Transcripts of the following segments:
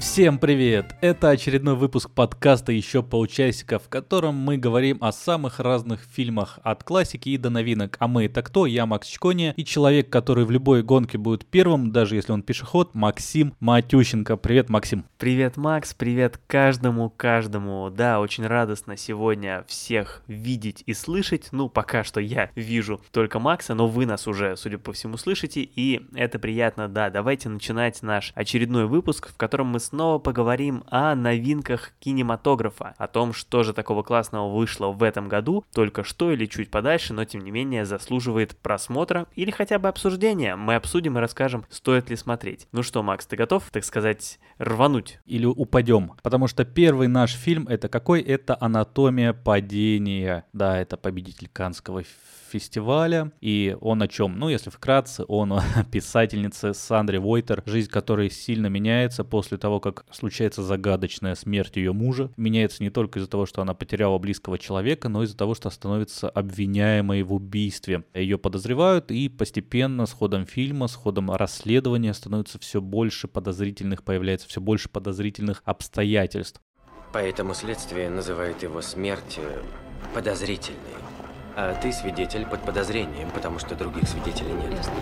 Всем привет! Это очередной выпуск подкаста «Еще полчасика», в котором мы говорим о самых разных фильмах, от классики и до новинок. А мы это кто? Я Макс Чконя и человек, который в любой гонке будет первым, даже если он пешеход, Максим Матющенко. Привет, Максим! Привет, Макс! Привет каждому! Да, очень радостно сегодня всех видеть и слышать. Ну, пока что я вижу только Макса, но вы нас уже, судя по всему, слышите, и это приятно. Да, давайте начинать наш очередной выпуск, в котором мы снова поговорим о новинках кинематографа, о том, что же такого классного вышло в этом году, только что или чуть подальше, но тем не менее заслуживает просмотра или хотя бы обсуждения. Мы обсудим и расскажем, стоит ли смотреть. Ну что, Макс, ты готов, так сказать, рвануть? Или упадем? Потому что первый наш фильм — это какой? Это «Анатомия падения». Да, это победитель Каннского фестиваля. И он о чем? Ну, если вкратце, он о писательнице Сандре Войтер, жизнь которой сильно меняется после того, как случается загадочная смерть ее мужа. Меняется не только из-за того, что она потеряла близкого человека, но из-за того, что становится обвиняемой в убийстве. Ее подозревают, и постепенно с ходом фильма, с ходом расследования становится все больше подозрительных, появляется все больше подозрительных обстоятельств. Поэтому следствие называет его смерть подозрительной. А ты свидетель под подозрением, потому что других свидетелей нет. Ясно.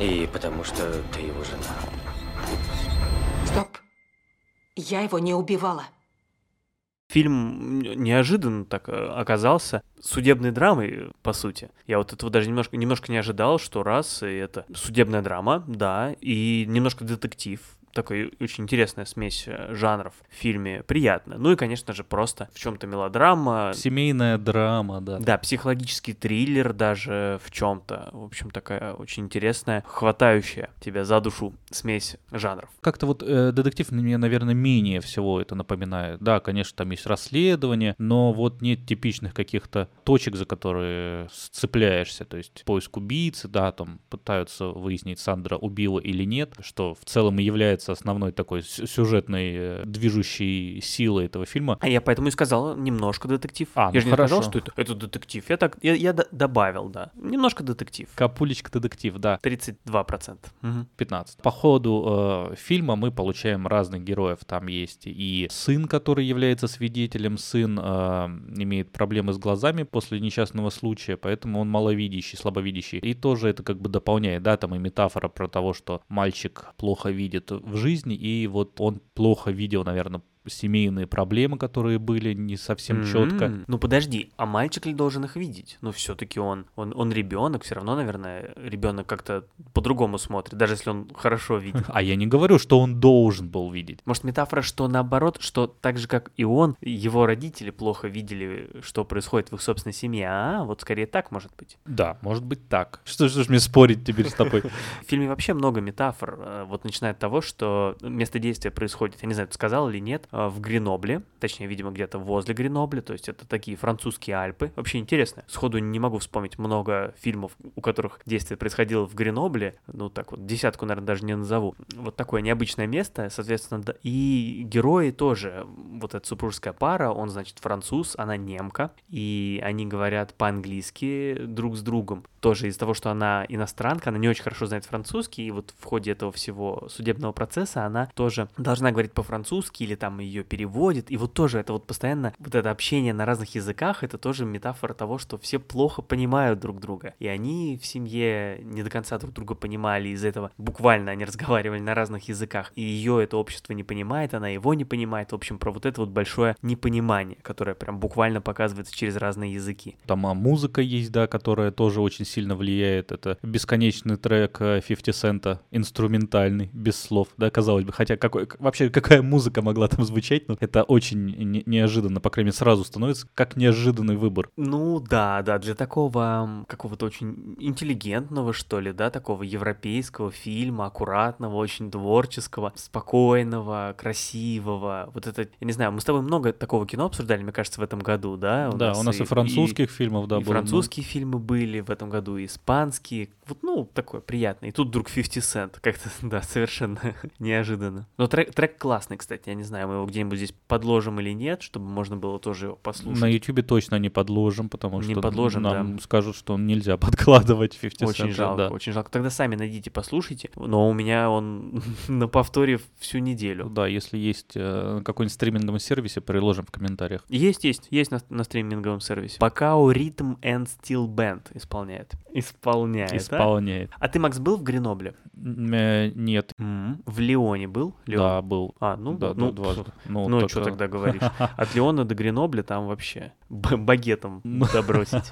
И потому что ты его жена. Стоп. Я его не убивала. Фильм неожиданно так оказался судебной драмой, по сути. Я вот этого даже немножко не ожидал, что раз, и это судебная драма, да, и немножко детектив. Такая очень интересная смесь жанров в фильме. Приятно. Ну и, конечно же, просто в чем-то мелодрама. Семейная драма, да. Да, психологический триллер даже в чем-то. В общем, такая очень интересная, хватающая тебя за душу смесь жанров. Как-то вот детектив мне, наверное, менее всего это напоминает. Да, конечно, там есть расследование, но вот нет типичных каких-то точек, за которые сцепляешься. То есть поиск убийцы, да, там пытаются выяснить, Сандра убила или нет, что в целом и является основной такой сюжетной движущей силой этого фильма. А я поэтому и сказал немножко детектив. Я же не сказал, что это детектив. Я добавил, да. Немножко детектив. Капулечка детектив, да. 32%. Угу. 15%. По ходу фильма мы получаем разных героев. Там есть и сын, который является свидетелем. Сын имеет проблемы с глазами после несчастного случая, поэтому он маловидящий, слабовидящий. И тоже это как бы дополняет, да, там и метафора про того, что мальчик плохо видит в жизни, и вот он плохо видел, наверное, семейные проблемы, которые были не совсем четко. Ну подожди, а мальчик ли должен их видеть? Ну все-таки он ребенок, все равно, наверное, ребенок как-то по-другому смотрит, даже если он хорошо видит. А я не говорю, что он должен был видеть. Может, метафора, что наоборот, что так же, как и он, его родители плохо видели, что происходит в их собственной семье, а вот скорее так, может быть. Да, может быть так. Что ж мне спорить теперь с тобой? В фильме вообще много метафор, вот начиная от того, что место действия происходит, я не знаю, ты сказал или нет, в Гренобле, точнее, видимо, где-то возле Гренобля, то есть это такие французские Альпы. Вообще интересно. Сходу не могу вспомнить много фильмов, у которых действие происходило в Гренобле, ну так вот, десятку, наверное, даже не назову. Вот такое необычное место, соответственно, да, и герои тоже. Вот эта супружеская пара, он, значит, француз, она немка, и они говорят по-английски друг с другом. Тоже из-за того, что она иностранка, она не очень хорошо знает французский, и вот в ходе этого всего судебного процесса она тоже должна говорить по-французски, или там ее переводит, и вот тоже это вот постоянно вот это общение на разных языках, это тоже метафора того, что все плохо понимают друг друга, и они в семье не до конца друг друга понимали, из-за этого буквально они разговаривали на разных языках, и ее это общество не понимает, она его не понимает, в общем, про вот это вот большое непонимание, которое прям буквально показывается через разные языки. Там музыка есть, да, которая тоже очень сильно влияет, это бесконечный трек 50 Cent, инструментальный, без слов, да, казалось бы, хотя вообще какая музыка могла там звучать, но это очень неожиданно, по крайней мере, сразу становится как неожиданный выбор. Ну да, для такого какого-то очень интеллигентного, что ли, да, такого европейского фильма, аккуратного, очень творческого, спокойного, красивого, вот это, я не знаю, мы с тобой много такого кино обсуждали, мне кажется, в этом году, да? У нас и французских фильмов, да, было. Французские фильмы были в этом году, и испанские, вот, ну, такое приятное, и тут вдруг 50 Cent, как-то, да, совершенно неожиданно. Но трек классный, кстати, я не знаю, мы его где-нибудь здесь подложим или нет, чтобы можно было тоже его послушать. На Ютубе точно не подложим, потому что нам скажут, что нельзя подкладывать 50 Cent. Очень жалко, да. Очень жалко. Тогда сами найдите, послушайте. Но у меня он на повторе всю неделю. Да, если есть на каком-нибудь стриминговом сервисе, приложим в комментариях. Есть на стриминговом сервисе. Покао Rhythm and Steel Band исполняет. Исполняет. А ты, Макс, был в Гренобле? Нет. В Леоне был? Да, был. Дважды. Ну, что тогда говоришь? От Леона до Гренобля там вообще багетом забросить.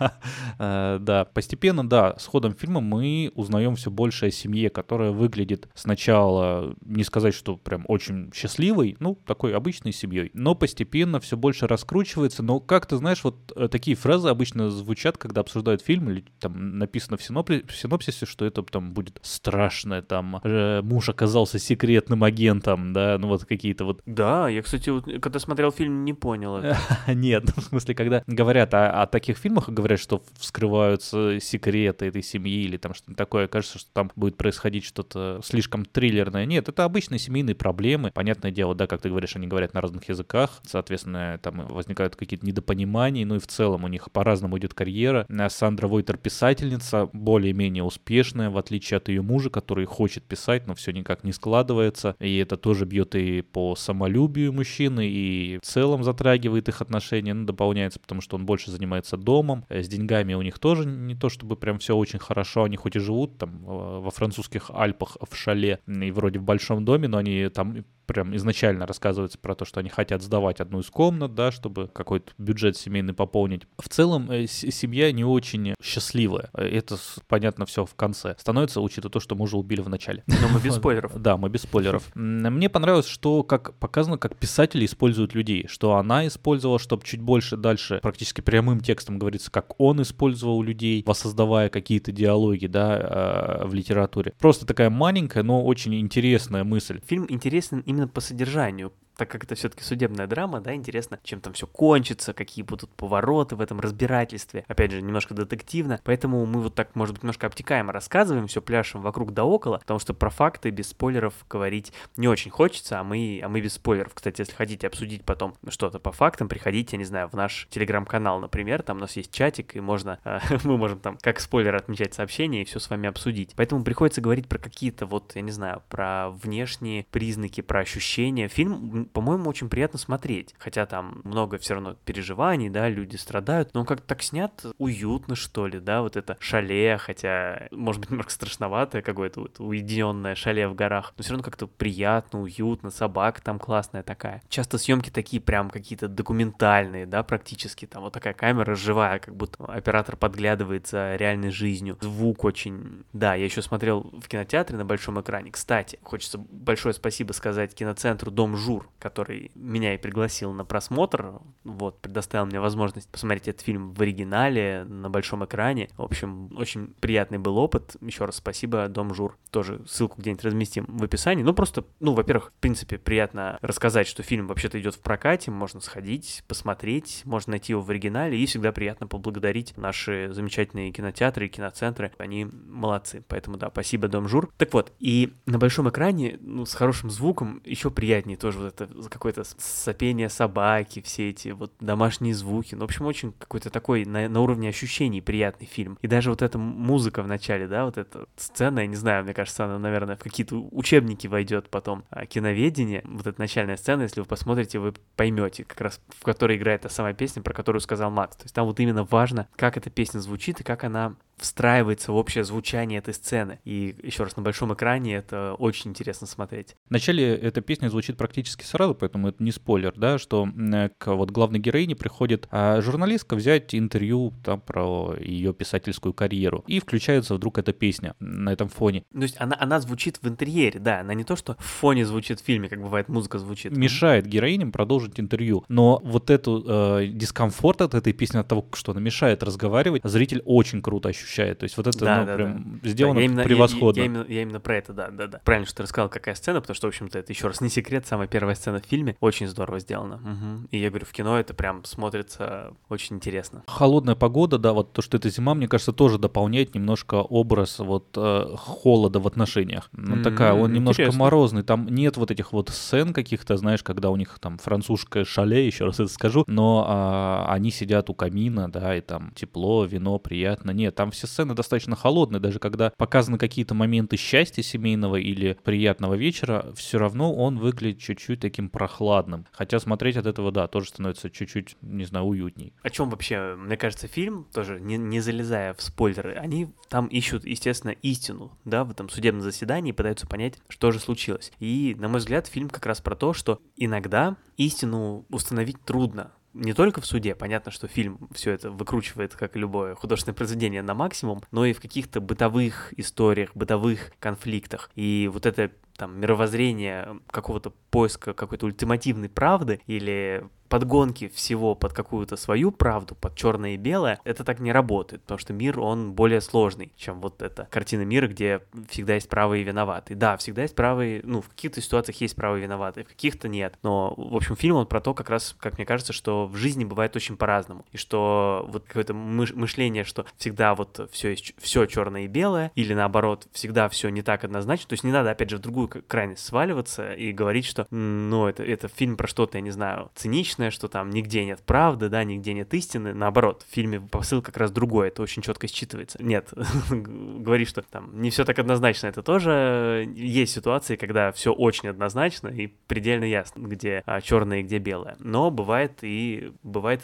Да, постепенно, да, с ходом фильма мы узнаем все больше о семье, которая выглядит сначала, не сказать, что прям очень счастливой, ну, такой обычной семьей, но постепенно все больше раскручивается. Но как ты знаешь, вот такие фразы обычно звучат, когда обсуждают фильм, или там написано в синопсисе, что это там будет страшное, там муж оказался секретным агентом, да, ну вот какие-то вот... Да, я, кстати, вот, когда смотрел фильм, не понял это. Нет, в смысле, когда говорят о таких фильмах, говорят, что вскрываются секреты этой семьи или там что-то такое, кажется, что там будет происходить что-то слишком триллерное. Нет, это обычные семейные проблемы. Понятное дело, да, как ты говоришь, они говорят на разных языках, соответственно, там возникают какие-то недопонимания, ну и в целом у них по-разному идет карьера. Сандра Войтер писательница, более-менее успешная, в отличие от ее мужа, который хочет писать, но все никак не складывается, и это тоже бьет и по самолюбию мужчины, и в целом затрагивает их отношения, ну, дополняется, потому что он больше занимается домом, с деньгами у них тоже не то чтобы прям все очень хорошо, они хоть и живут там во французских Альпах в шале и вроде в большом доме, но они там... прям изначально рассказывается про то, что они хотят сдавать одну из комнат, да, чтобы какой-то бюджет семейный пополнить. В целом семья не очень счастливая. Это, понятно, все в конце становится, учитывая то, что мужа убили в начале. Но мы без спойлеров. Да, мы без спойлеров. Мне понравилось, что как показано, как писатели используют людей, что она использовала, чтобы чуть больше дальше практически прямым текстом говорится, как он использовал людей, воссоздавая какие-то диалоги, да, в литературе. Просто такая маленькая, но очень интересная мысль. Фильм интересен именно по содержанию, так как это все-таки судебная драма, да, интересно, чем там все кончится, какие будут повороты в этом разбирательстве. Опять же, немножко детективно, поэтому мы вот так, может быть, немножко обтекаемо рассказываем, все пляшем вокруг да около, потому что про факты без спойлеров говорить не очень хочется, а мы без спойлеров. Кстати, если хотите обсудить потом что-то по фактам, приходите, я не знаю, в наш телеграм-канал, например, там у нас есть чатик, и можно, мы можем там как спойлер отмечать сообщения и все с вами обсудить. Поэтому приходится говорить про какие-то вот, я не знаю, про внешние признаки, про ощущения. Фильм, по-моему, очень приятно смотреть, хотя там много все равно переживаний, да, люди страдают, но он как-то так снят уютно, что ли, да, вот это шале, хотя, может быть, немножко страшноватое какое-то вот уединенное шале в горах, но все равно как-то приятно, уютно, собака там классная такая. Часто съемки такие прям какие-то документальные, да, практически, там вот такая камера живая, как будто оператор подглядывает за реальной жизнью, звук очень... Да, я еще смотрел в кинотеатре на большом экране, кстати, хочется большое спасибо сказать киноцентру «Дом Жур», который меня и пригласил на просмотр, вот, предоставил мне возможность посмотреть этот фильм в оригинале, на большом экране. В общем, очень приятный был опыт. Еще раз спасибо, Дом Жур. Тоже ссылку где-нибудь разместим в описании. Ну, просто, ну, во-первых, в принципе, приятно рассказать, что фильм вообще-то идет в прокате, можно сходить, посмотреть, можно найти его в оригинале, и всегда приятно поблагодарить наши замечательные кинотеатры и киноцентры. Они молодцы, поэтому, да, спасибо, Дом Жур. Так вот, и на большом экране, ну, с хорошим звуком еще приятнее тоже вот это какое-то сопение собаки, все эти вот домашние звуки. Ну, в общем, очень какой-то такой на уровне ощущений приятный фильм. И даже вот эта музыка в начале, да, вот эта сцена, я не знаю, мне кажется, она, наверное, в какие-то учебники войдет потом. Киноведение, вот эта начальная сцена, если вы посмотрите, вы поймете, как раз в которой играет та самая песня, про которую сказал Макс. То есть там вот именно важно, как эта песня звучит и как она встраивается в общее звучание этой сцены. И еще раз, на большом экране это очень интересно смотреть. Вначале эта песня звучит практически сразу, поэтому это не спойлер, да, что к вот главной героине приходит журналистка взять интервью там про ее писательскую карьеру, и включается вдруг эта песня на этом фоне. То есть она звучит в интерьере, да, она не то, что в фоне звучит в фильме, как бывает музыка звучит. Мешает героиням продолжить интервью, но вот этот дискомфорт от этой песни, от того, что она мешает разговаривать, зритель очень круто ощущает. ощущает. То есть вот это прям сделано превосходно. Я именно про это, да. Правильно, что ты рассказал, какая сцена, потому что, в общем-то, это еще раз не секрет, самая первая сцена в фильме очень здорово сделана. Угу. И я говорю, в кино это прям смотрится очень интересно. Холодная погода, да, вот то, что это зима, мне кажется, тоже дополняет немножко образ вот холода в отношениях. Он такая, он немножко морозный, там нет вот этих вот сцен каких-то, знаешь, когда у них там французское шале, еще раз это скажу, но они сидят у камина, да, и там тепло, вино, приятно. Нет, там все сцены достаточно холодные, даже когда показаны какие-то моменты счастья семейного или приятного вечера, все равно он выглядит чуть-чуть таким прохладным. Хотя смотреть от этого, да, тоже становится чуть-чуть, не знаю, уютней. О чем вообще, мне кажется, фильм, тоже не залезая в спойлеры, они там ищут, естественно, истину, да, в этом судебном заседании, пытаются понять, что же случилось. И, на мой взгляд, фильм как раз про то, что иногда истину установить трудно. Не только в суде, понятно, что фильм все это выкручивает, как любое художественное произведение, на максимум, но и в каких-то бытовых историях, бытовых конфликтах. И вот это там мировоззрение какого-то поиска какой-то ультимативной правды или подгонки всего под какую-то свою правду, под черное и белое, это так не работает, потому что мир, он более сложный, чем вот эта картина мира, где всегда есть правые и виноватые. Да, всегда есть правые, ну, в каких-то ситуациях есть правые и виноватые, в каких-то нет. Но, в общем, фильм, он про то, как раз, как мне кажется, что в жизни бывает очень по-разному. И что вот какое-то мышление, что всегда вот все черное и белое, или наоборот, всегда все не так однозначно. То есть не надо, опять же, в другую крайность сваливаться и говорить, что, ну, это фильм про что-то, я не знаю, цинично, что там нигде нет правды, да, нигде нет истины. Наоборот, в фильме посыл как раз другой, это очень четко считывается. Нет, говори, что там не все так однозначно, это тоже есть ситуации, когда все очень однозначно и предельно ясно, где черное и где белое. Но бывает и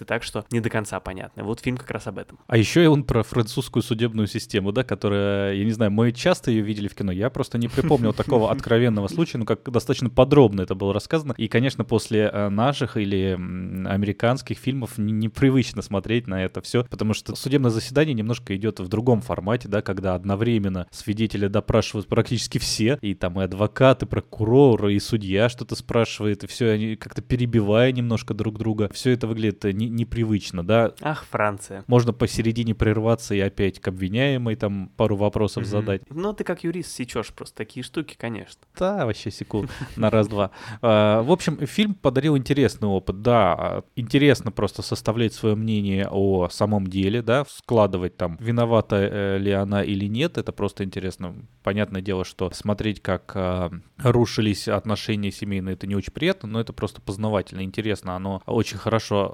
так, что не до конца понятно. Вот фильм как раз об этом. А еще и он про французскую судебную систему, да, которая, я не знаю, мы часто ее видели в кино, я просто не припомнил такого откровенного случая, но как достаточно подробно это было рассказано. И, конечно, после наших или американских фильмов непривычно смотреть на это все, потому что судебное заседание немножко идет в другом формате, да, когда одновременно свидетеля допрашивают практически все, и там и адвокат, и прокурор, и судья что-то спрашивает, и все, они как-то перебивая немножко друг друга, все это выглядит непривычно, да. Ах, Франция. Можно посередине прерваться и опять к обвиняемой там пару вопросов задать. Ну, ты как юрист сечешь просто такие штуки, конечно. Да, вообще секу на раз-два. В общем, фильм подарил интересный опыт. Да, интересно просто составлять свое мнение о самом деле, да, складывать там, виновата ли она или нет, это просто интересно. Понятное дело, что смотреть, как рушились отношения семейные, это не очень приятно, но это просто познавательно, интересно, оно очень хорошо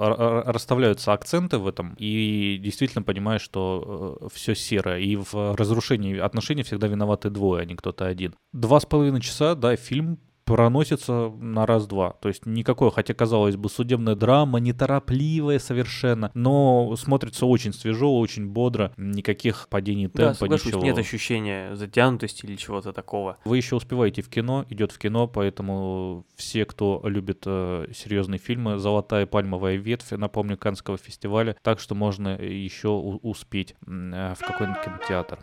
расставляются акценты в этом, и действительно понимаешь, что все серо, и в разрушении отношений всегда виноваты двое, а не кто-то один. 2,5 часа, да, фильм проносится на раз-два. То есть никакое, хотя, казалось бы, судебная драма, неторопливая совершенно, но смотрится очень свежо, очень бодро, никаких падений темпа, да, соглашусь, ничего. Нет ощущения затянутости или чего-то такого. Вы еще успеваете в кино, идет в кино, поэтому все, кто любит серьезные фильмы, «Золотая пальмовая ветвь», напомню, Каннского фестиваля, так что можно еще успеть в какой-нибудь кинотеатр.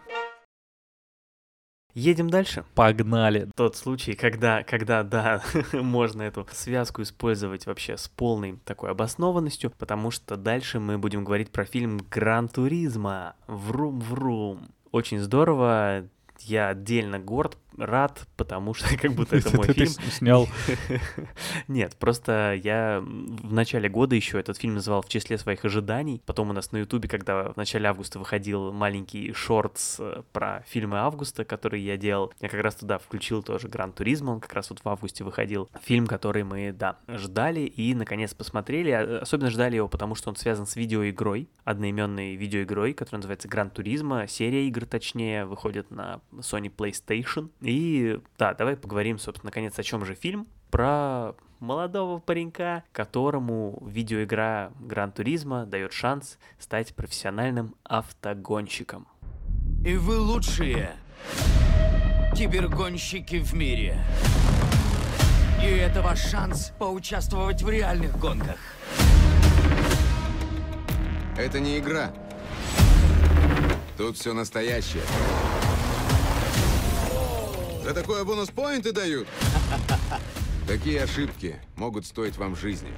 Едем дальше. Погнали. Тот случай, когда можно эту связку использовать вообще с полной такой обоснованностью, потому что дальше мы будем говорить про фильм «Gran Turismo». Врум-врум. Очень здорово. Я отдельно рад, потому что как будто это мой фильм. Ты снял? Нет, просто я в начале года еще этот фильм называл «В числе своих ожиданий». Потом у нас на Ютубе, когда в начале августа выходил маленький шортс про фильмы августа, который я делал, я как раз туда включил тоже «Gran Turismo». Он как раз вот в августе выходил. Фильм, который мы, да, ждали и, наконец, посмотрели. Особенно ждали его, потому что он связан с видеоигрой, одноименной видеоигрой, которая называется «Gran Turismo». Серия игр, точнее, выходит на Sony PlayStation. И да, давай поговорим, собственно, наконец, о чем же фильм. Про молодого паренька, которому видеоигра Gran Turismo дает шанс стать профессиональным автогонщиком. И вы лучшие кибергонщики в мире. И это ваш шанс поучаствовать в реальных гонках. Это не игра. Тут все настоящее. За такое бонус-поинты дают. Такие ошибки могут стоить вам жизни.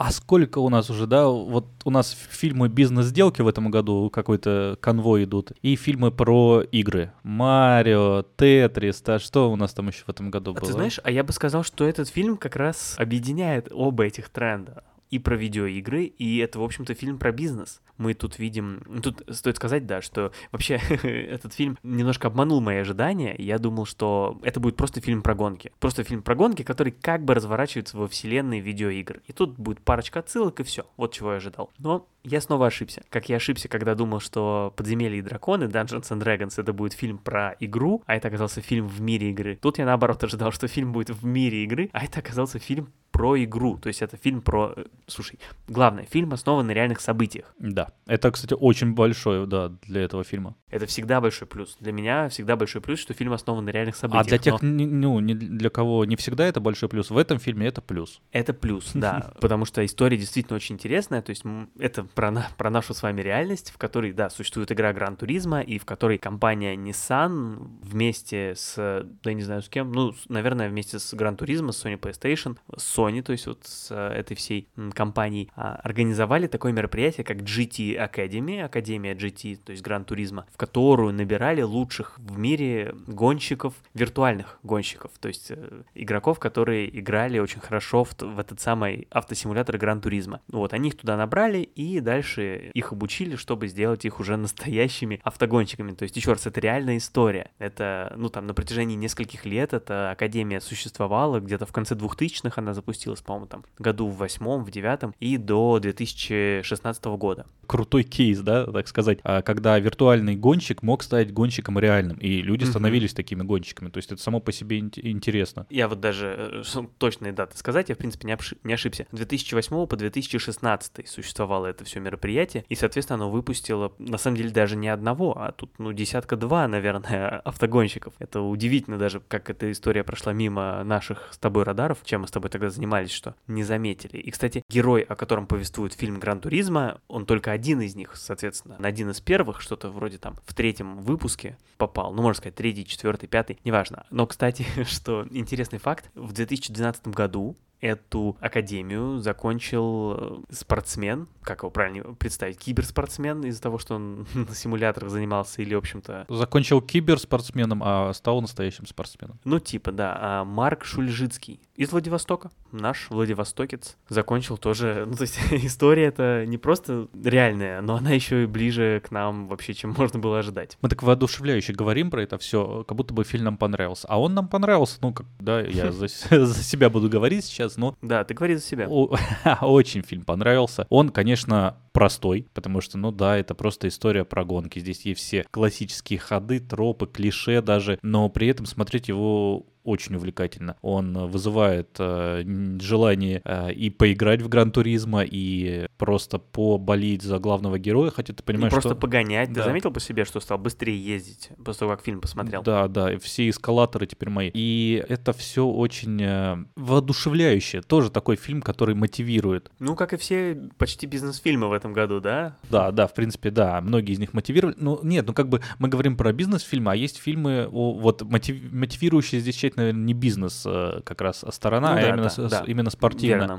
А сколько у нас уже, да, вот у нас фильмы бизнес-сделки в этом году, какой-то конвой идут, и фильмы про игры. Марио, Тетрис, да, что у нас там еще в этом году было? А ты знаешь, а я бы сказал, что этот фильм как раз объединяет оба этих тренда. И про видеоигры, и это, в общем-то, фильм про бизнес. Мы тут видим... Тут стоит сказать, да, что вообще этот фильм немножко обманул мои ожидания. Я думал, что это будет просто фильм про гонки. Просто фильм про гонки, который как бы разворачивается во вселенной видеоигр. И тут будет парочка отсылок, и все. Вот чего я ожидал. Но я снова ошибся. Как я ошибся, когда думал, что «Подземелья и драконы», Dungeons and Dragons, это будет фильм про игру, а это оказался фильм в мире игры. Тут я, наоборот, ожидал, что фильм будет в мире игры, а это оказался фильм про игру. То есть это фильм про... Слушай, главное, фильм основан на реальных событиях. Да, это, кстати, очень большой, да, для этого фильма. Это всегда большой плюс. Для меня всегда большой плюс, что фильм основан на реальных событиях. А для тех, ну, для кого не всегда это большой плюс, в этом фильме это плюс. Это плюс, да, потому что история действительно очень интересная. То есть это про нашу с вами реальность, в которой, да, существует игра Gran Turismo, и в которой компания Nissan вместе с, да я не знаю с кем, ну, наверное, вместе с Gran Turismo, с Sony PlayStation, с Sony, то есть вот с этой всей компанией, организовали такое мероприятие, как GT Academy, Академия GT, то есть Gran Turismo, в которую набирали лучших в мире гонщиков, виртуальных гонщиков, то есть игроков, которые играли очень хорошо в этот самый автосимулятор Gran Turismo. Вот, они их туда набрали, и дальше их обучили, чтобы сделать их уже настоящими автогонщиками. То есть, еще раз, это реальная история. Это, ну, там, на протяжении нескольких лет эта академия существовала, где-то в конце 2000-х она запустилась, по-моему, там, году в 2008, в 2009 и до 2016 года. Крутой кейс, да, так сказать, когда виртуальный гонщик мог стать гонщиком реальным, и люди становились такими гонщиками. То есть, это само по себе интересно. Я вот даже точные даты сказать, я, в принципе, не ошибся. С 2008 по 2016 существовало это все мероприятие, и, соответственно, оно выпустило, на самом деле, даже не одного, а тут, ну, десятка-два, наверное, автогонщиков. Это удивительно даже, как эта история прошла мимо наших с тобой радаров, чем мы с тобой тогда занимались, что не заметили. И, кстати, герой, о котором повествует фильм Gran Turismo, он только один из них, соответственно, один из первых, что-то вроде там в третьем выпуске попал, ну, можно сказать, третий, четвертый, пятый, неважно. Но, кстати, что интересный факт, в 2012 году эту академию закончил спортсмен, как его правильно представить, киберспортсмен, из-за того, что он на симуляторах занимался или, в общем-то... Закончил киберспортсменом, а стал настоящим спортсменом. Ну, типа, да. Марк Шульжицкий из Владивостока, наш владивостокец, закончил тоже... Ну, то есть история это не просто реальная, но она еще и ближе к нам вообще, чем можно было ожидать. Мы так воодушевляюще говорим про это все, как будто бы фильм нам понравился. А он нам понравился, ну, как, да, я за себя буду говорить сейчас. Но... Да, ты говори за себя. Очень фильм понравился. Он, конечно, простой, потому что, ну да, это просто история про гонки. Здесь есть все классические ходы, тропы, клише даже, но при этом смотреть его... очень увлекательно. Он вызывает желание и поиграть в Gran Turismo, и просто поболеть за главного героя, хотя ты понимаешь, просто что... просто погонять. Да. Ты заметил по себе, что стал быстрее ездить после того, как фильм посмотрел? Да, да. Все эскалаторы теперь мои. И это все очень воодушевляюще. Тоже такой фильм, который мотивирует. Ну, как и все почти бизнес-фильмы в этом году, да? Да, да, в принципе, да. Многие из них мотивировали. Ну, нет, ну как бы мы говорим про бизнес-фильмы, а есть фильмы, вот мотивирующие здесь часть, наверное, не бизнес как раз, а сторона, ну, да, а именно, да, да, именно спортивная.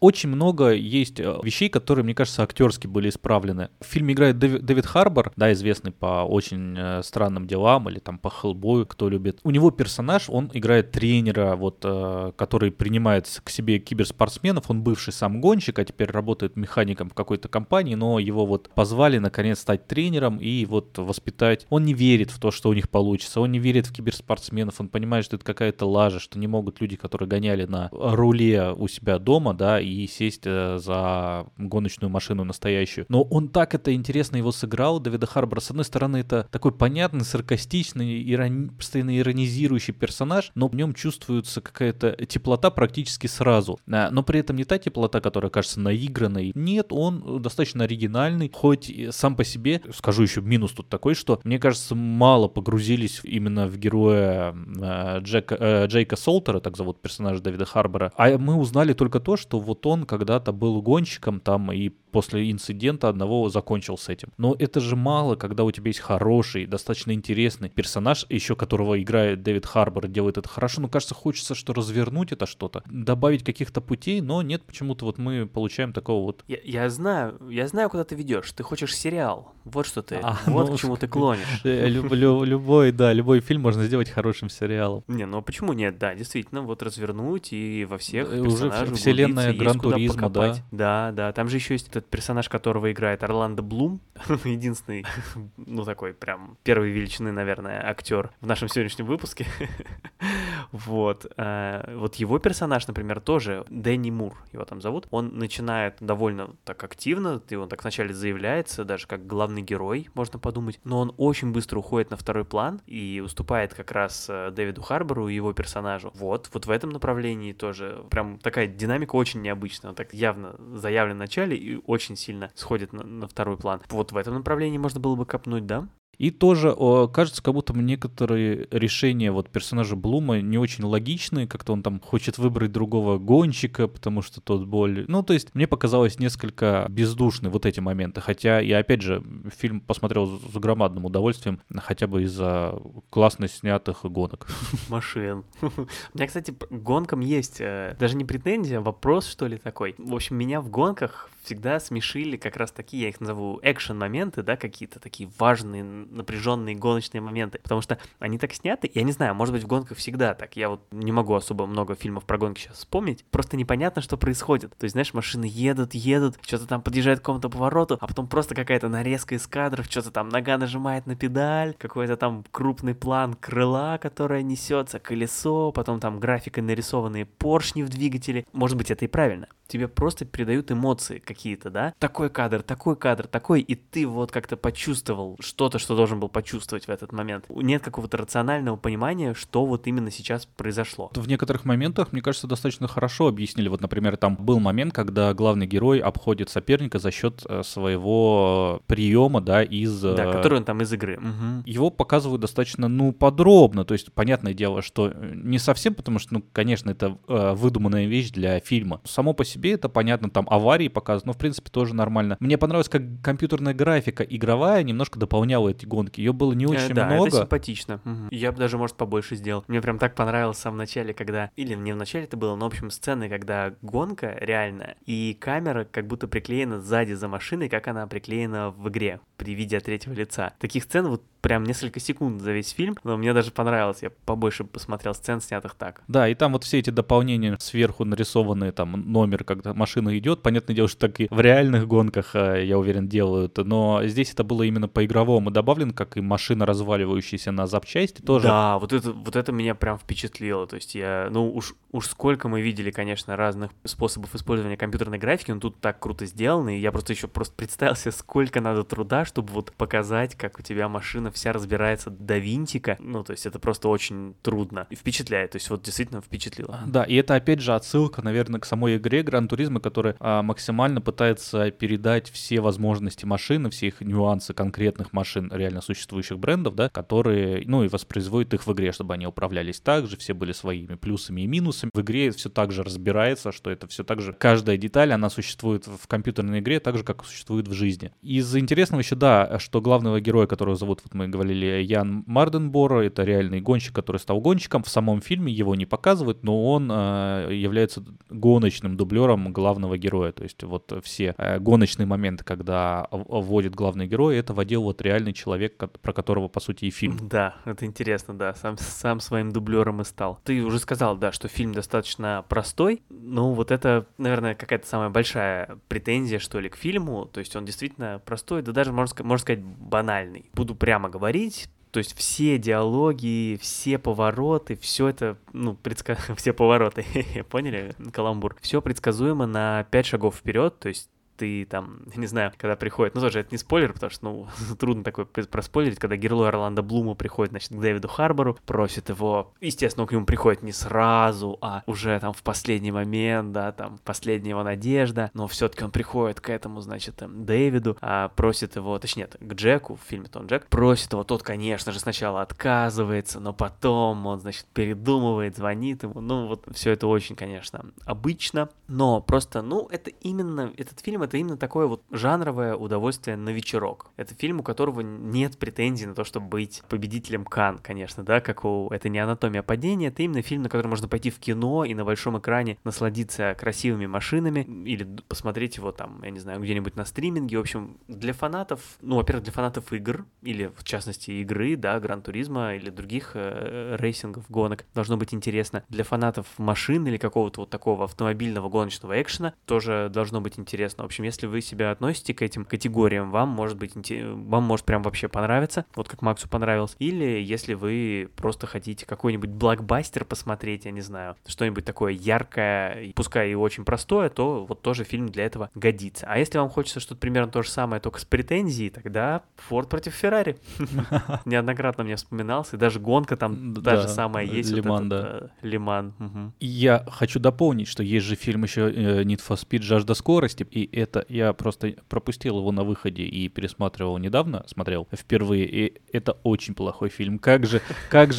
Очень много есть вещей, которые, мне кажется, актерски были исправлены. В фильме играет Дэвид Харбор, да, известный по «Очень странным делам» или там по «Хеллбою», кто любит. У него персонаж, он играет тренера, вот, который принимает к себе киберспортсменов. Он бывший сам гонщик, а теперь работает механиком в какой-то компании, но его вот позвали наконец стать тренером и вот воспитать. Он не верит в то, что у них получится, он не верит в киберспортсменов, он понимает, что это какая-то лажа, что не могут люди, которые гоняли на руле у себя дома, да, и сесть за гоночную машину настоящую. Но он так это интересно его сыграл, Дэвида Харбора. С одной стороны, это такой понятный, саркастичный, постоянно иронизирующий персонаж, но в нем чувствуется какая-то теплота практически сразу. Но при этом не та теплота, которая кажется наигранной. Нет, он достаточно оригинальный, хоть сам по себе, скажу еще минус тут такой, что, мне кажется, мало погрузились именно в героя Джейка Солтера, так зовут персонажа Дэвида Харбора, а мы узнали только то, что вот он когда-то был гонщиком там и после инцидента одного закончил с этим. Но это же мало, когда у тебя есть хороший, достаточно интересный персонаж, еще которого играет Дэвид Харбор, делает это хорошо, но кажется, хочется что развернуть это что-то, добавить каких-то путей, но нет, почему-то вот мы получаем такого вот... Я знаю, куда ты ведешь, ты хочешь сериал, вот что ты, к чему ты клонишь. Любой фильм можно сделать хорошим сериалом. Не, ну почему нет, да, действительно, вот развернуть и во всех персонажей уже вселенная Гран Туризмо, да. Да, там же еще есть этот персонаж, которого играет Орландо Блум, единственный, ну такой прям первой величины, наверное, актер в нашем сегодняшнем выпуске. Вот его персонаж, например, тоже Дэнни Мур, его там зовут. Он начинает довольно так активно, и он так вначале заявляется, даже как главный герой, можно подумать, но он очень быстро уходит на второй план и уступает как раз Дэвиду Харбору и его персонажу. Вот в этом направлении тоже прям такая динамика очень необычная, он так явно заявлен в начале и очень сильно сходит на второй план. Вот в этом направлении можно было бы копнуть, да? И тоже, кажется, как будто некоторые решения вот персонажа Блума не очень логичные, как-то он там хочет выбрать другого гонщика, потому что тот более... Ну, то есть, мне показалось несколько бездушны вот эти моменты, хотя я, опять же, фильм посмотрел с громадным удовольствием, хотя бы из-за классно снятых гонок. Машин. У меня, кстати, к гонкам есть даже не претензия, а вопрос, что ли, такой. В общем, меня в гонках всегда смешили как раз такие, я их назову экшен-моменты, да, какие-то такие важные, напряженные гоночные моменты, потому что они так сняты, я не знаю, может быть, в гонках всегда так, я вот не могу особо много фильмов про гонки сейчас вспомнить, просто непонятно, что происходит, то есть, знаешь, машины едут, что-то там подъезжает к какому-то повороту, а потом просто какая-то нарезка из кадров, что-то там нога нажимает на педаль, какой-то там крупный план крыла, которое несется, колесо, потом там графикой нарисованные поршни в двигателе, может быть, это и правильно, тебе просто передают эмоции какие-то, да, такой кадр, и ты вот как-то почувствовал что-то, что должен был почувствовать в этот момент. Нет какого-то рационального понимания, что вот именно сейчас произошло. В некоторых моментах, мне кажется, достаточно хорошо объяснили. Вот, например, там был момент, когда главный герой обходит соперника за счет своего приема, да, который он там из игры. Угу. Его показывают достаточно, подробно. То есть, понятное дело, что не совсем, потому что, конечно, это выдуманная вещь для фильма. Само по себе это понятно, там аварии показаны, но, в принципе, тоже нормально. Мне понравилось, как компьютерная графика игровая немножко дополняла эти гонки. Ее было не очень много. Да, это симпатично. Угу. Я бы даже, может, побольше сделал. Мне прям так понравилось в самом начале, когда... Или не в начале это было, но, в общем, сцены, когда гонка реальная, и камера как будто приклеена сзади за машиной, как она приклеена в игре при виде от третьего лица. Таких сцен вот прям несколько секунд за весь фильм, но мне даже понравилось, я побольше посмотрел сцен, снятых так. Да, и там вот все эти дополнения сверху нарисованные, там номер, когда машина идет, понятное дело, что так и в реальных гонках, я уверен, делают, но здесь это было именно по-игровому добавлен, как и машина, разваливающаяся на запчасти тоже. Да, вот это меня прям впечатлило, то есть я, уж сколько мы видели, конечно, разных способов использования компьютерной графики, но тут так круто сделано, и я просто представил себе, сколько надо труда, чтобы вот показать, как у тебя машина вся разбирается до винтика, то есть это просто очень трудно и впечатляет, то есть вот действительно впечатлило. Да, и это опять же отсылка, наверное, к самой игре Gran Turismo, которая максимально пытается передать все возможности машины, все их нюансы конкретных машин, реально существующих брендов, да, которые, и воспроизводят их в игре, чтобы они управлялись так же, все были своими плюсами и минусами. В игре все так же разбирается, что это все так же, каждая деталь, она существует в компьютерной игре так же, как существует в жизни. Из интересного еще, да, что главного героя, которого зовут, вот мы говорили, Ян Марденборо, это реальный гонщик, который стал гонщиком. В самом фильме его не показывают, но он является гоночным дублером главного героя. То есть вот все гоночные моменты, когда вводит главный герой, это водил вот реальный человек, про которого, по сути, и фильм. Да, это интересно, да, сам своим дублером и стал. Ты уже сказал, да, что фильм достаточно простой, но вот это, наверное, какая-то самая большая претензия, что ли, к фильму, то есть он действительно простой, да даже, можно сказать, банальный. Буду прямо говорить. То есть все диалоги, все повороты, все это, все повороты, поняли, каламбур, все предсказуемо на 5 шагов вперед, то есть ты там, не знаю, когда приходит, ну тоже это не спойлер, потому что, ну, трудно такое проспойлерить, когда герой Орландо Блума приходит, значит, к Дэвиду Харбору, просит его, естественно, он к нему приходит не сразу, а уже там в последний момент, да, там, последняя его надежда, но все-таки он приходит к этому, значит, Дэвиду, а просит его, точнее, нет, к Джеку, в фильме-то он Джек, просит его, тот, конечно же, сначала отказывается, но потом он, значит, передумывает, звонит ему, ну, вот все это очень, конечно, обычно, но просто, ну, это именно, этот фильм, это именно такое вот жанровое удовольствие на вечерок. Это фильм, у которого нет претензий на то, чтобы быть победителем Канн, конечно, да, как у... Это не «Анатомия падения», это именно фильм, на который можно пойти в кино и на большом экране насладиться красивыми машинами или посмотреть его там, я не знаю, где-нибудь на стриминге. В общем, для фанатов, ну, во-первых, для фанатов игр, или, в частности, игры, да, Gran Turismo или других рейсингов, гонок, должно быть интересно. Для фанатов машин или какого-то вот такого автомобильного гоночного экшена тоже должно быть интересно. В общем, если вы себя относите к этим категориям, вам может быть, вам может прям вообще понравиться, вот как Максу понравилось. Или если вы просто хотите какой-нибудь блокбастер посмотреть, я не знаю, что-нибудь такое яркое, пускай и очень простое, то вот тоже фильм для этого годится. А если вам хочется что-то примерно то же самое, только с претензией, тогда «Форд против Феррари». Неоднократно мне вспоминался, и даже гонка там та же самая есть. Лиман, да. Лиман. Я хочу дополнить, что есть же фильм еще «Need for Speed. Жажда скорости», и это я просто пропустил его на выходе и пересматривал недавно, смотрел впервые, и это очень плохой фильм. Как же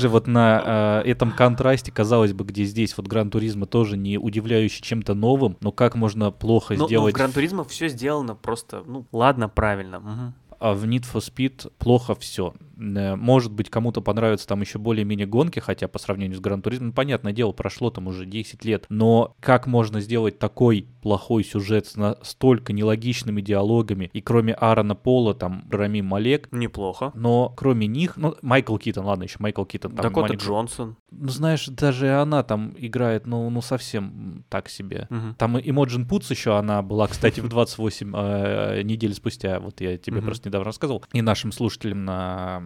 вот на этом контрасте, казалось бы, где здесь вот Gran Turismo тоже не удивляющий чем-то новым, но как можно плохо сделать... Ну, в Gran Turismo все сделано просто, ну, ладно, правильно. Угу. А в Need for Speed плохо все. Может быть, кому-то понравятся там еще более-менее гонки, хотя по сравнению с Gran Turismo, понятное дело, прошло там уже 10 лет, но как можно сделать такой плохой сюжет с настолько нелогичными диалогами, и кроме Аарона Пола, там, Рами Малек. Неплохо. Но кроме них, ну, Майкл Китон, ладно, еще Майкл Китон. Дакота Джонсон. Ну, знаешь, даже она там играет, ну совсем так себе. Угу. Там Эмоджин Пуц еще, она была, кстати, в 28 недель спустя, вот я тебе просто недавно рассказывал, и нашим слушателям на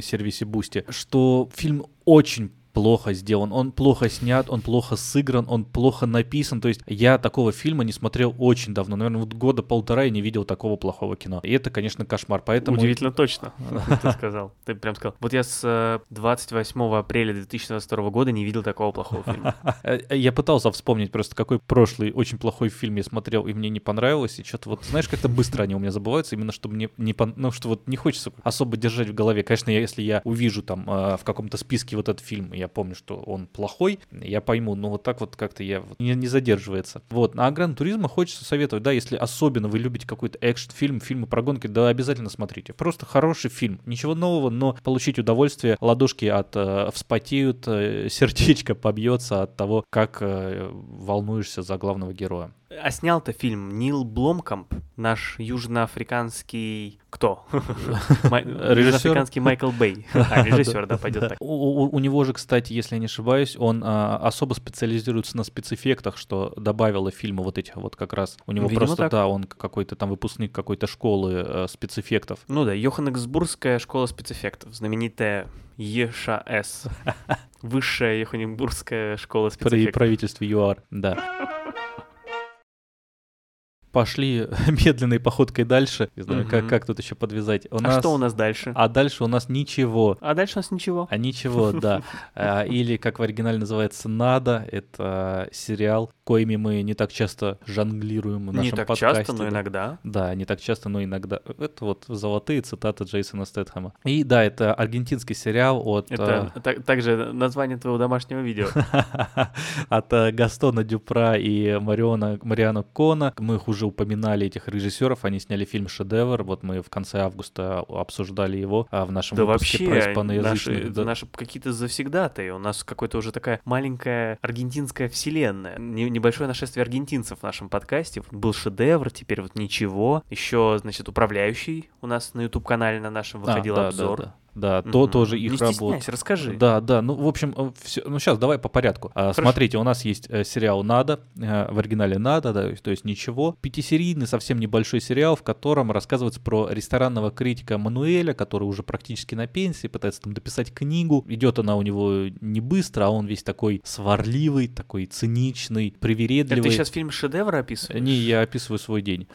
сервисе Boosty, что фильм очень плохо сделан, он плохо снят, он плохо сыгран, он плохо написан, то есть я такого фильма не смотрел очень давно, наверное, вот года полтора я не видел такого плохого кино, и это, конечно, кошмар, поэтому... Удивительно точно, ты сказал, ты прям сказал. Вот я с 28 апреля 2022 года не видел такого плохого фильма. Я пытался вспомнить просто, какой прошлый очень плохой фильм я смотрел, и мне не понравилось, и что-то вот, знаешь, как-то быстро они у меня забываются, именно чтобы мне что вот не хочется особо держать в голове. Конечно, если я увижу там в каком-то списке вот этот фильм, я помню, что он плохой, я пойму, но вот так вот как-то я не задерживается. Вот, а Gran Turismo хочется советовать, да, если особенно вы любите какой-то экшн-фильм, фильмы про гонки, да, обязательно смотрите. Просто хороший фильм, ничего нового, но получить удовольствие, ладошки вспотеют, сердечко побьется от того, как волнуешься за главного героя. А снял-то фильм Нил Бломкамп, наш южноафриканский... Кто? Южноафриканский Майкл Бэй. Режиссер, да, пойдет так. У него же, кстати, если я не ошибаюсь, он особо специализируется на спецэффектах, что добавило фильмы вот этих вот как раз. У него просто, да, он какой-то там выпускник какой-то школы спецэффектов. Ну да, Йоханнесбургская школа спецэффектов, знаменитая ЕШС. Высшая Йоханнесбургская школа спецэффектов. При правительстве ЮАР, да. Пошли медленной походкой дальше. Не знаю, как тут еще подвязать. Что у нас дальше? А дальше у нас ничего. А ничего, да. Или, как в оригинале называется, «Надо». Это сериал, коими мы не так часто жонглируем в нашем подкасте. Не так часто, но иногда. Да, не так часто, но иногда. Это вот золотые цитаты Джейсона Стэтхэма. И да, это аргентинский сериал от... Это также название твоего домашнего видео. От Гастона Дюпра и Мариано Кона. Мы их уже упоминали, этих режиссеров, они сняли фильм «Шедевр», вот мы в конце августа обсуждали его в нашем выпуске про испаноязычных. Наши какие-то завсегдатые, у нас какая-то уже такая маленькая аргентинская вселенная, небольшое нашествие аргентинцев в нашем подкасте, был «Шедевр», теперь вот «Ничего», еще, значит, «Управляющий» у нас на YouTube-канале на нашем выходил обзор. Да. да, то тоже их работа. Не стесняйся, расскажи. Да, ну, в общем, все, ну, сейчас давай по порядку. Смотрите, у нас есть сериал «Надо», в оригинале «Надо», да, то есть «Ничего». Пятисерийный, совсем небольшой сериал, в котором рассказывается про ресторанного критика Мануэля, который уже практически на пенсии, пытается там дописать книгу. Идет она у него не быстро, а он весь такой сварливый, такой циничный, привередливый. Это ты сейчас фильм «Шедевр» описываешь? Не, я описываю свой день.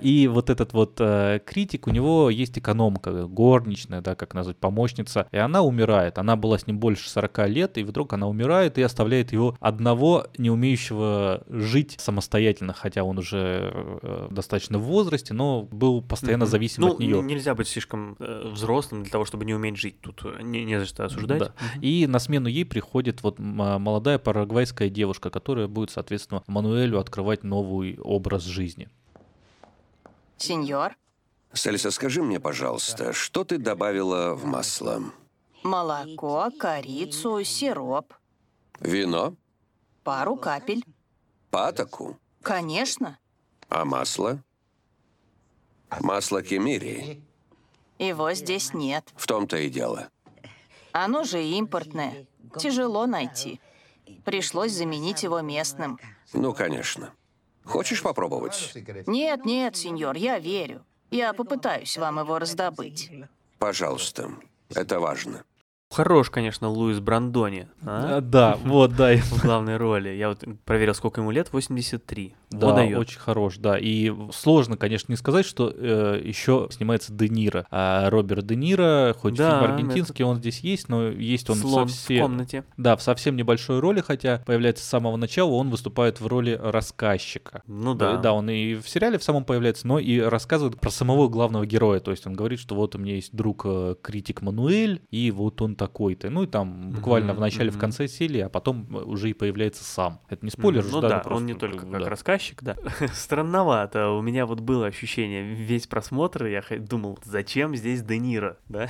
И вот этот вот критик, у него есть экономка, горничная, да, как назвать, помощница, и она умирает. Она была с ним больше 40 лет, и вдруг она умирает и оставляет его одного, не умеющего жить самостоятельно, хотя он уже достаточно в возрасте, но был постоянно зависим от нее. Нельзя быть слишком взрослым для того, чтобы не уметь жить. Тут не за что осуждать. Да. И на смену ей приходит вот молодая парагвайская девушка, которая будет, соответственно, Мануэлю открывать новый образ жизни. Сеньор? Селиса, скажи мне, пожалуйста, что ты добавила в масло? Молоко, корицу, сироп. Вино? Пару капель. Патоку? Конечно. А масло? Масло кемири. Его здесь нет. В том-то и дело. Оно же импортное. Тяжело найти. Пришлось заменить его местным. Ну, конечно. Хочешь попробовать? Нет, нет, сеньор, я верю. Я попытаюсь вам его раздобыть. Пожалуйста, это важно. Хорош, конечно, Луис Брандони. А? Да, вот, да. В главной роли. Я вот проверил, сколько ему лет, 83. Да, Водает. Очень хорош, да. И сложно, конечно, не сказать, что еще снимается Де Ниро. А Роберт Де Ниро, хоть да, фильм аргентинский, он здесь есть, но есть он совсем... в комнате. Да, в совсем небольшой роли, хотя появляется с самого начала, он выступает в роли рассказчика. Ну да. Да, он и в сериале в самом появляется, но и рассказывает про самого главного героя. То есть он говорит, что вот у меня есть друг, критик Мануэль, и вот он такой-то. Ну и там буквально в начале, в конце серии, а потом уже и появляется сам. Это не спойлер, ну да, просто, он не только как рассказчик, да. Странновато. У меня вот было ощущение весь просмотр, я думал, зачем здесь Де Ниро, да?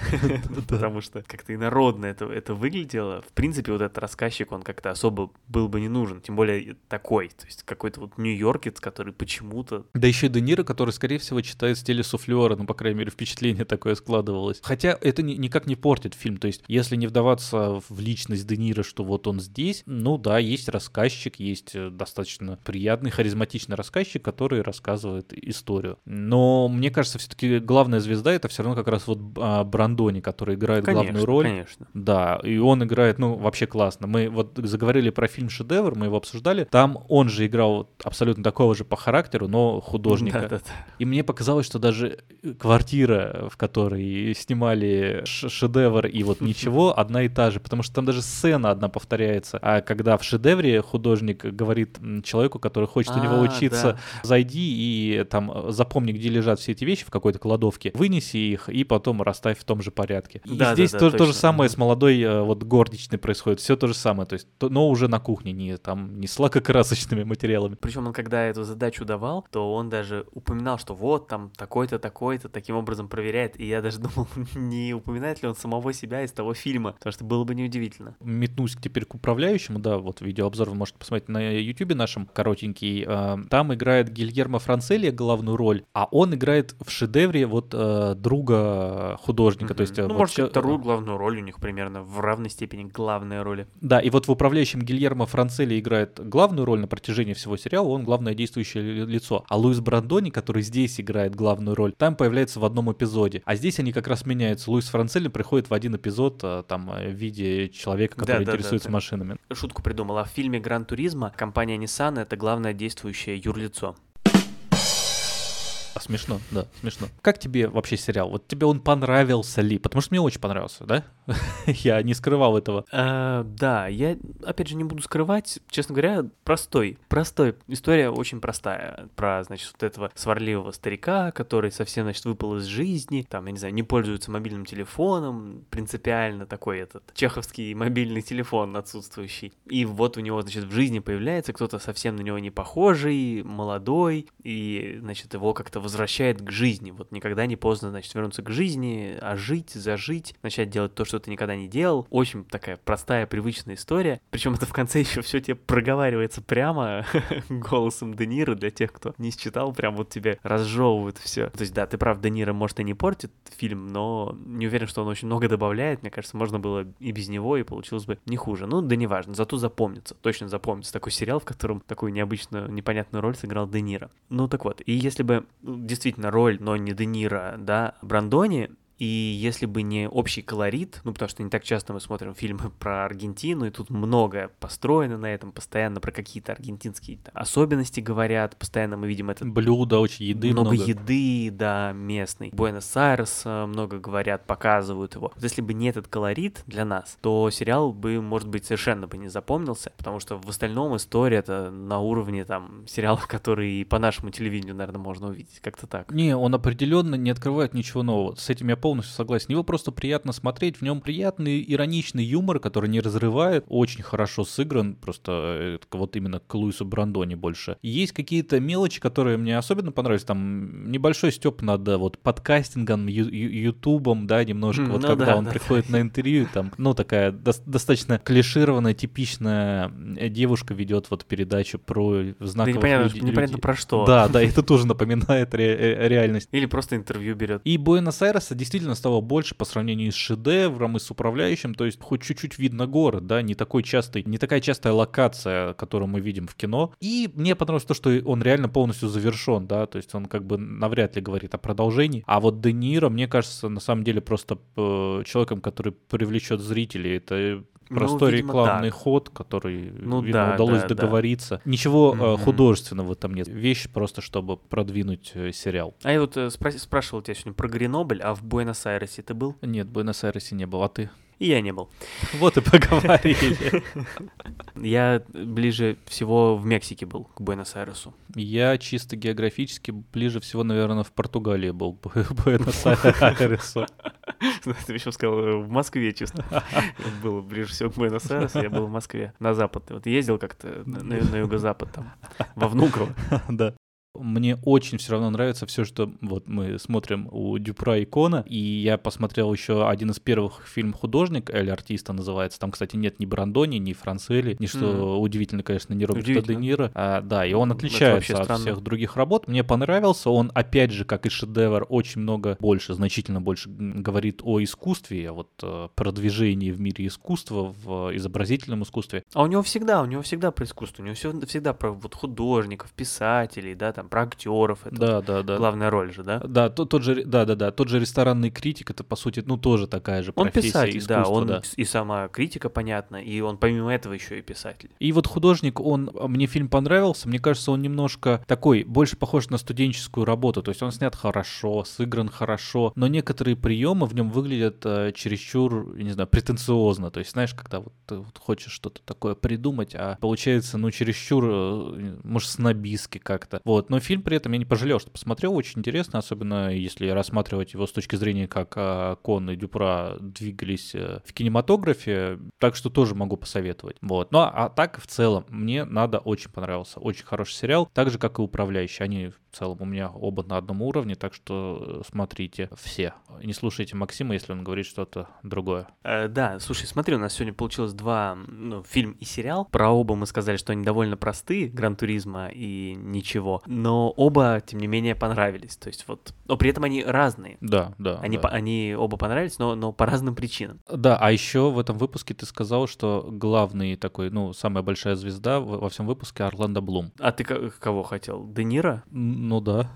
Потому что как-то инородно это выглядело. В принципе, вот этот рассказчик, он как-то особо был бы не нужен, тем более такой, то есть какой-то вот нью-йоркец, который почему-то... Да еще и Де Ниро, который, скорее всего, читает стиле суфлера, ну, по крайней мере, впечатление такое складывалось. Хотя это никак не портит фильм, то есть если не вдаваться в личность Де Ниро, что вот он здесь, ну да, есть рассказчик, есть достаточно приятный, харизматичный рассказчик, который рассказывает историю. Но мне кажется, все-таки главная звезда — это все равно как раз вот Брандони, который играет главную роль. Конечно. Да, и он играет, ну, вообще классно. Мы вот заговорили про фильм «Шедевр», мы его обсуждали. Там он же играл абсолютно такого же по характеру, но художника. Да-да-да. И мне показалось, что даже квартира, в которой снимали «Шедевр» и вот «Ничего», одна и та же, потому что там даже сцена одна повторяется. А когда в «Шедевре» художник говорит человеку, который хочет у него учиться, зайди и там запомни, где лежат все эти вещи в какой-то кладовке, вынеси их и потом расставь в том же порядке. Да, и здесь то же самое с молодой вот горничной происходит, все то же самое, то есть, но уже на кухне, не с лакокрасочными материалами. Причем он, когда эту задачу давал, то он даже упоминал, что вот там такой-то, такой-то, таким образом проверяет, и я даже думал, не упоминает ли он самого себя из того фильма, потому что было бы неудивительно. Метнусь теперь к управляющему, да, вот видеообзор вы можете посмотреть на ютубе нашем, коротенький. Там играет Гильермо Францелли главную роль, а он играет в «Шедевре» вот друга художника. То есть, ну, вот может, вторую главную роль у них примерно в равной степени главные роли. Да, и вот в «Управляющем» Гильермо Францелли играет главную роль на протяжении всего сериала, он главное действующее лицо. А Луис Брандони, который здесь играет главную роль, там появляется в одном эпизоде. А здесь они как раз меняются. Луис Францелли приходит в один эпизод там в виде человека, который интересуется машинами. Шутку придумал. А в фильме «Gran Turismo» компания Nissan — это главное действующее юрлицо. Смешно, да, смешно. Как тебе вообще сериал? Вот тебе он понравился ли? Потому что мне очень понравился, да? Я не скрывал этого. Да, я, опять же, не буду скрывать. Честно говоря, простой. История очень простая. Про, значит, вот этого сварливого старика, который совсем, значит, выпал из жизни. Там, я не знаю, не пользуется мобильным телефоном. Принципиально такой этот чеховский мобильный телефон отсутствующий. И вот у него, значит, в жизни появляется кто-то совсем на него не похожий, молодой. И, значит, его как-то возвращает к жизни. Вот никогда не поздно, значит, вернуться к жизни, ожить, зажить, начать делать то, что что-то никогда не делал. Очень такая простая, привычная история. Причем это в конце еще все тебе проговаривается прямо голосом Де Ниро. Для тех, кто не считал, прям вот тебе разжевывают все. То есть, да, ты прав, Де Ниро, может, и не портит фильм, но не уверен, что он очень много добавляет. Мне кажется, можно было и без него, и получилось бы не хуже. Ну, да неважно, зато запомнится, точно запомнится такой сериал, в котором такую необычную, непонятную роль сыграл Де Ниро. Ну, так вот, и если бы действительно роль, но не Де Ниро, да, Брандони... И если бы не общий колорит, ну, потому что не так часто мы смотрим фильмы про Аргентину, и тут многое построено на этом, постоянно про какие-то аргентинские там особенности говорят, постоянно мы видим это... Блюда, очень еды много. Еды, да, местной. Буэнос-Айрес много говорят, показывают его. Вот если бы не этот колорит для нас, то сериал бы, может быть, совершенно бы не запомнился, потому что в остальном история это на уровне там сериалов, которые по нашему телевидению, наверное, можно увидеть. Как-то так. Не, он определенно не открывает ничего нового. С этим я полностью согласен. Его просто приятно смотреть, в нем приятный ироничный юмор, который не разрывает, очень хорошо сыгран, просто вот именно к Луису Брандони больше. Есть какие-то мелочи, которые мне особенно понравились, там небольшой стёб над вот подкастингом, ютубом, да, немножко, вот ну, когда да, он да, приходит да. на интервью, там, ну, такая достаточно клишированная, типичная девушка ведет вот передачу про знаковых да, людей. Непонятно про что. Да, да, это тоже напоминает реальность. Или просто интервью берет. И Буэнос-Айреса действительно стало больше по сравнению с шедевром и с управляющим, то есть хоть чуть-чуть видно город, да, не такая частая локация, которую мы видим в кино. И мне понравилось то, что он реально полностью завершен, да, то есть он как бы навряд ли говорит о продолжении. А вот Де Ниро, мне кажется, на самом деле просто человеком, который привлечет зрителей, это... Простой ну, видимо, рекламный так. ход, который, ну, видно, да, удалось да, договориться. Да. Ничего художественного там нет. Вещь просто, чтобы продвинуть сериал. А я вот спрашивал тебя сегодня про Гренобль, а в Буэнос-Айресе ты был? Нет, в Буэнос-Айресе не был, а ты? И я не был. Вот и поговорили. Я ближе всего в Мексике был, к Буэнос-Айресу. Я чисто географически ближе всего, наверное, в Португалии был к Буэнос-Айресу. Ты еще сказал, в Москве, честно. Было ближе всего к Буэнос-Айресу, я был в Москве, на запад. Вот ездил как-то на юго-запад, там, во Внуково. Да. Мне очень все равно нравится все, что вот мы смотрим у Дюпра и Кона, и я посмотрел еще один из первых фильм «Художник», или «Артиста» называется, там, кстати, нет ни Брандони, ни Францелли, ни что удивительно, конечно, ни Роберта Де Ниро, да, и он отличается от всех других работ, мне понравился, он, опять же, как и шедевр, очень много больше, значительно больше говорит о искусстве, вот продвижении в мире искусства, в изобразительном искусстве. А у него всегда про искусство, у него всегда про вот художников, писателей, да, там, про актеров, это да. главная роль же, да? Да, тот же ресторанный критик, это, по сути, ну, тоже такая же профессия. Он писатель, искусство, да, он да. и сама критика, понятно, и он помимо этого еще и писатель. И вот «Художник», мне фильм понравился, мне кажется, он немножко такой, больше похож на студенческую работу, то есть он снят хорошо, сыгран хорошо, но некоторые приемы в нем выглядят чересчур, не знаю, претенциозно, то есть, знаешь, когда вот ты вот хочешь что-то такое придумать, а получается, ну, чересчур, может, снобистски как-то, вот, но фильм при этом я не пожалел, что посмотрел, очень интересно, особенно если рассматривать его с точки зрения, как Конн и Дюпра двигались в кинематографе, так что тоже могу посоветовать. Вот. Ну а так в целом мне «Надо» очень понравился, очень хороший сериал, так же как и «Управляющий», они в целом у меня оба на одном уровне, так что смотрите все. Не слушайте Максима, если он говорит что-то другое. Да, слушай, смотри, у нас сегодня получилось два, ну, фильм и сериал, про оба мы сказали, что они довольно простые, «Гран Туризмо» и «Ничего». Но оба, тем не менее, понравились. То есть вот... Но при этом они разные. Да. Они оба понравились, но по разным причинам. Да, а еще в этом выпуске ты сказал, что главный такой, ну, самая большая звезда во всем выпуске — Орландо Блум. А ты кого хотел? Де Ниро? Ну да.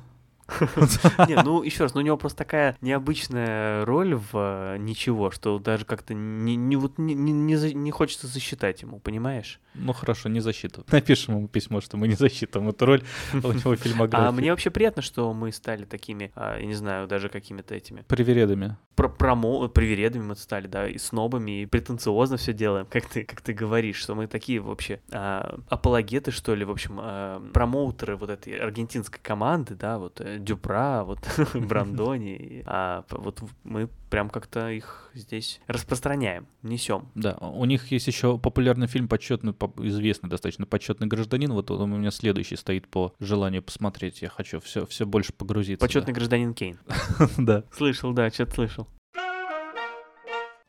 Не, ну еще раз, у него просто такая необычная роль в «Ничего», что даже как-то не хочется засчитать ему, понимаешь? Ну хорошо, не засчитываем. Напишем ему письмо, что мы не засчитываем эту роль у него в фильмографии. А мне вообще приятно, что мы стали такими, я не знаю, даже какими-то этими... Привередами. Привередами мы стали, да, и снобами, и претенциозно все делаем, как ты говоришь, что мы такие вообще апологеты, что ли, в общем, промоутеры вот этой аргентинской команды, да, вот Дюпра, вот Брандони, а вот мы прям как-то их здесь распространяем, несем. Да, у них есть еще популярный фильм, известный достаточно, «Почетный гражданин». Вот он у меня следующий стоит по желанию посмотреть. Я хочу все больше погрузиться. «Почетный гражданин Кейн». Да. Слышал, да, что-то слышал.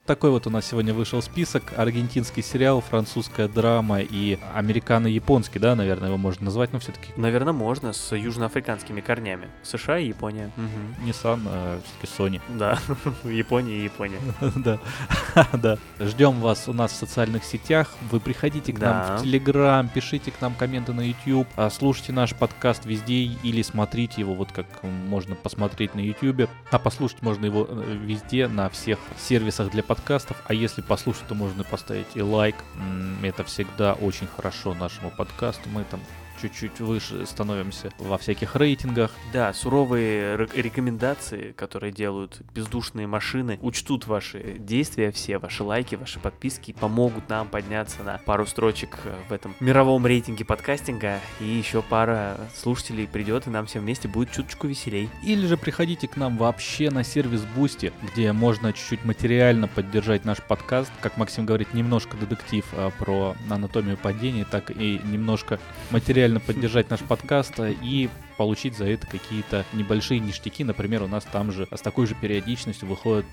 такой вот у нас сегодня вышел список. Аргентинский сериал, французская драма и американо-японский, да, наверное, его можно назвать, но все-таки... Наверное, можно, с южноафриканскими корнями. США и Япония. Угу. Nissan, все-таки Sony. Да, Япония. Да. Ждем вас у нас в социальных сетях. Вы приходите к нам в Telegram, пишите к нам комменты на YouTube, слушайте наш подкаст везде или смотрите его, вот как можно посмотреть на YouTube. А послушать можно его везде, на всех сервисах для подкастов. А если послушать, то можно поставить и лайк. Это всегда очень хорошо нашему подкасту. Мы там чуть-чуть выше становимся во всяких рейтингах. Да, суровые рекомендации, которые делают бездушные машины, учтут ваши действия, все ваши лайки, ваши подписки, помогут нам подняться на пару строчек в этом мировом рейтинге подкастинга, и еще пара слушателей придет, и нам всем вместе будет чуточку веселей. Или же приходите к нам вообще на сервис Boosty, где можно чуть-чуть материально поддержать наш подкаст. Как Максим говорит, немножко детектив про анатомию падения, так и немножко материально поддержать наш подкаст и получить за это какие-то небольшие ништяки. Например, у нас там же с такой же периодичностью выходят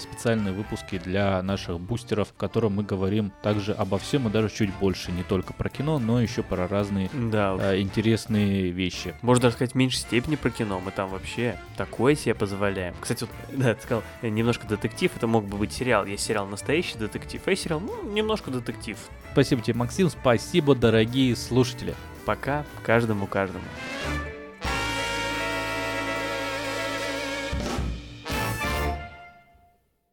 специальные выпуски для наших бустеров, в котором мы говорим также обо всем и даже чуть больше. Не только про кино, но еще про разные интересные вещи. Можно даже сказать, в меньшей степени про кино. Мы там вообще такое себе позволяем. Кстати, вот, да, ты сказал, немножко детектив. Это мог бы быть сериал. Есть сериал «Настоящий детектив», а есть сериал, немножко детектив. Спасибо тебе, Максим. Спасибо, дорогие слушатели. Пока каждому-каждому.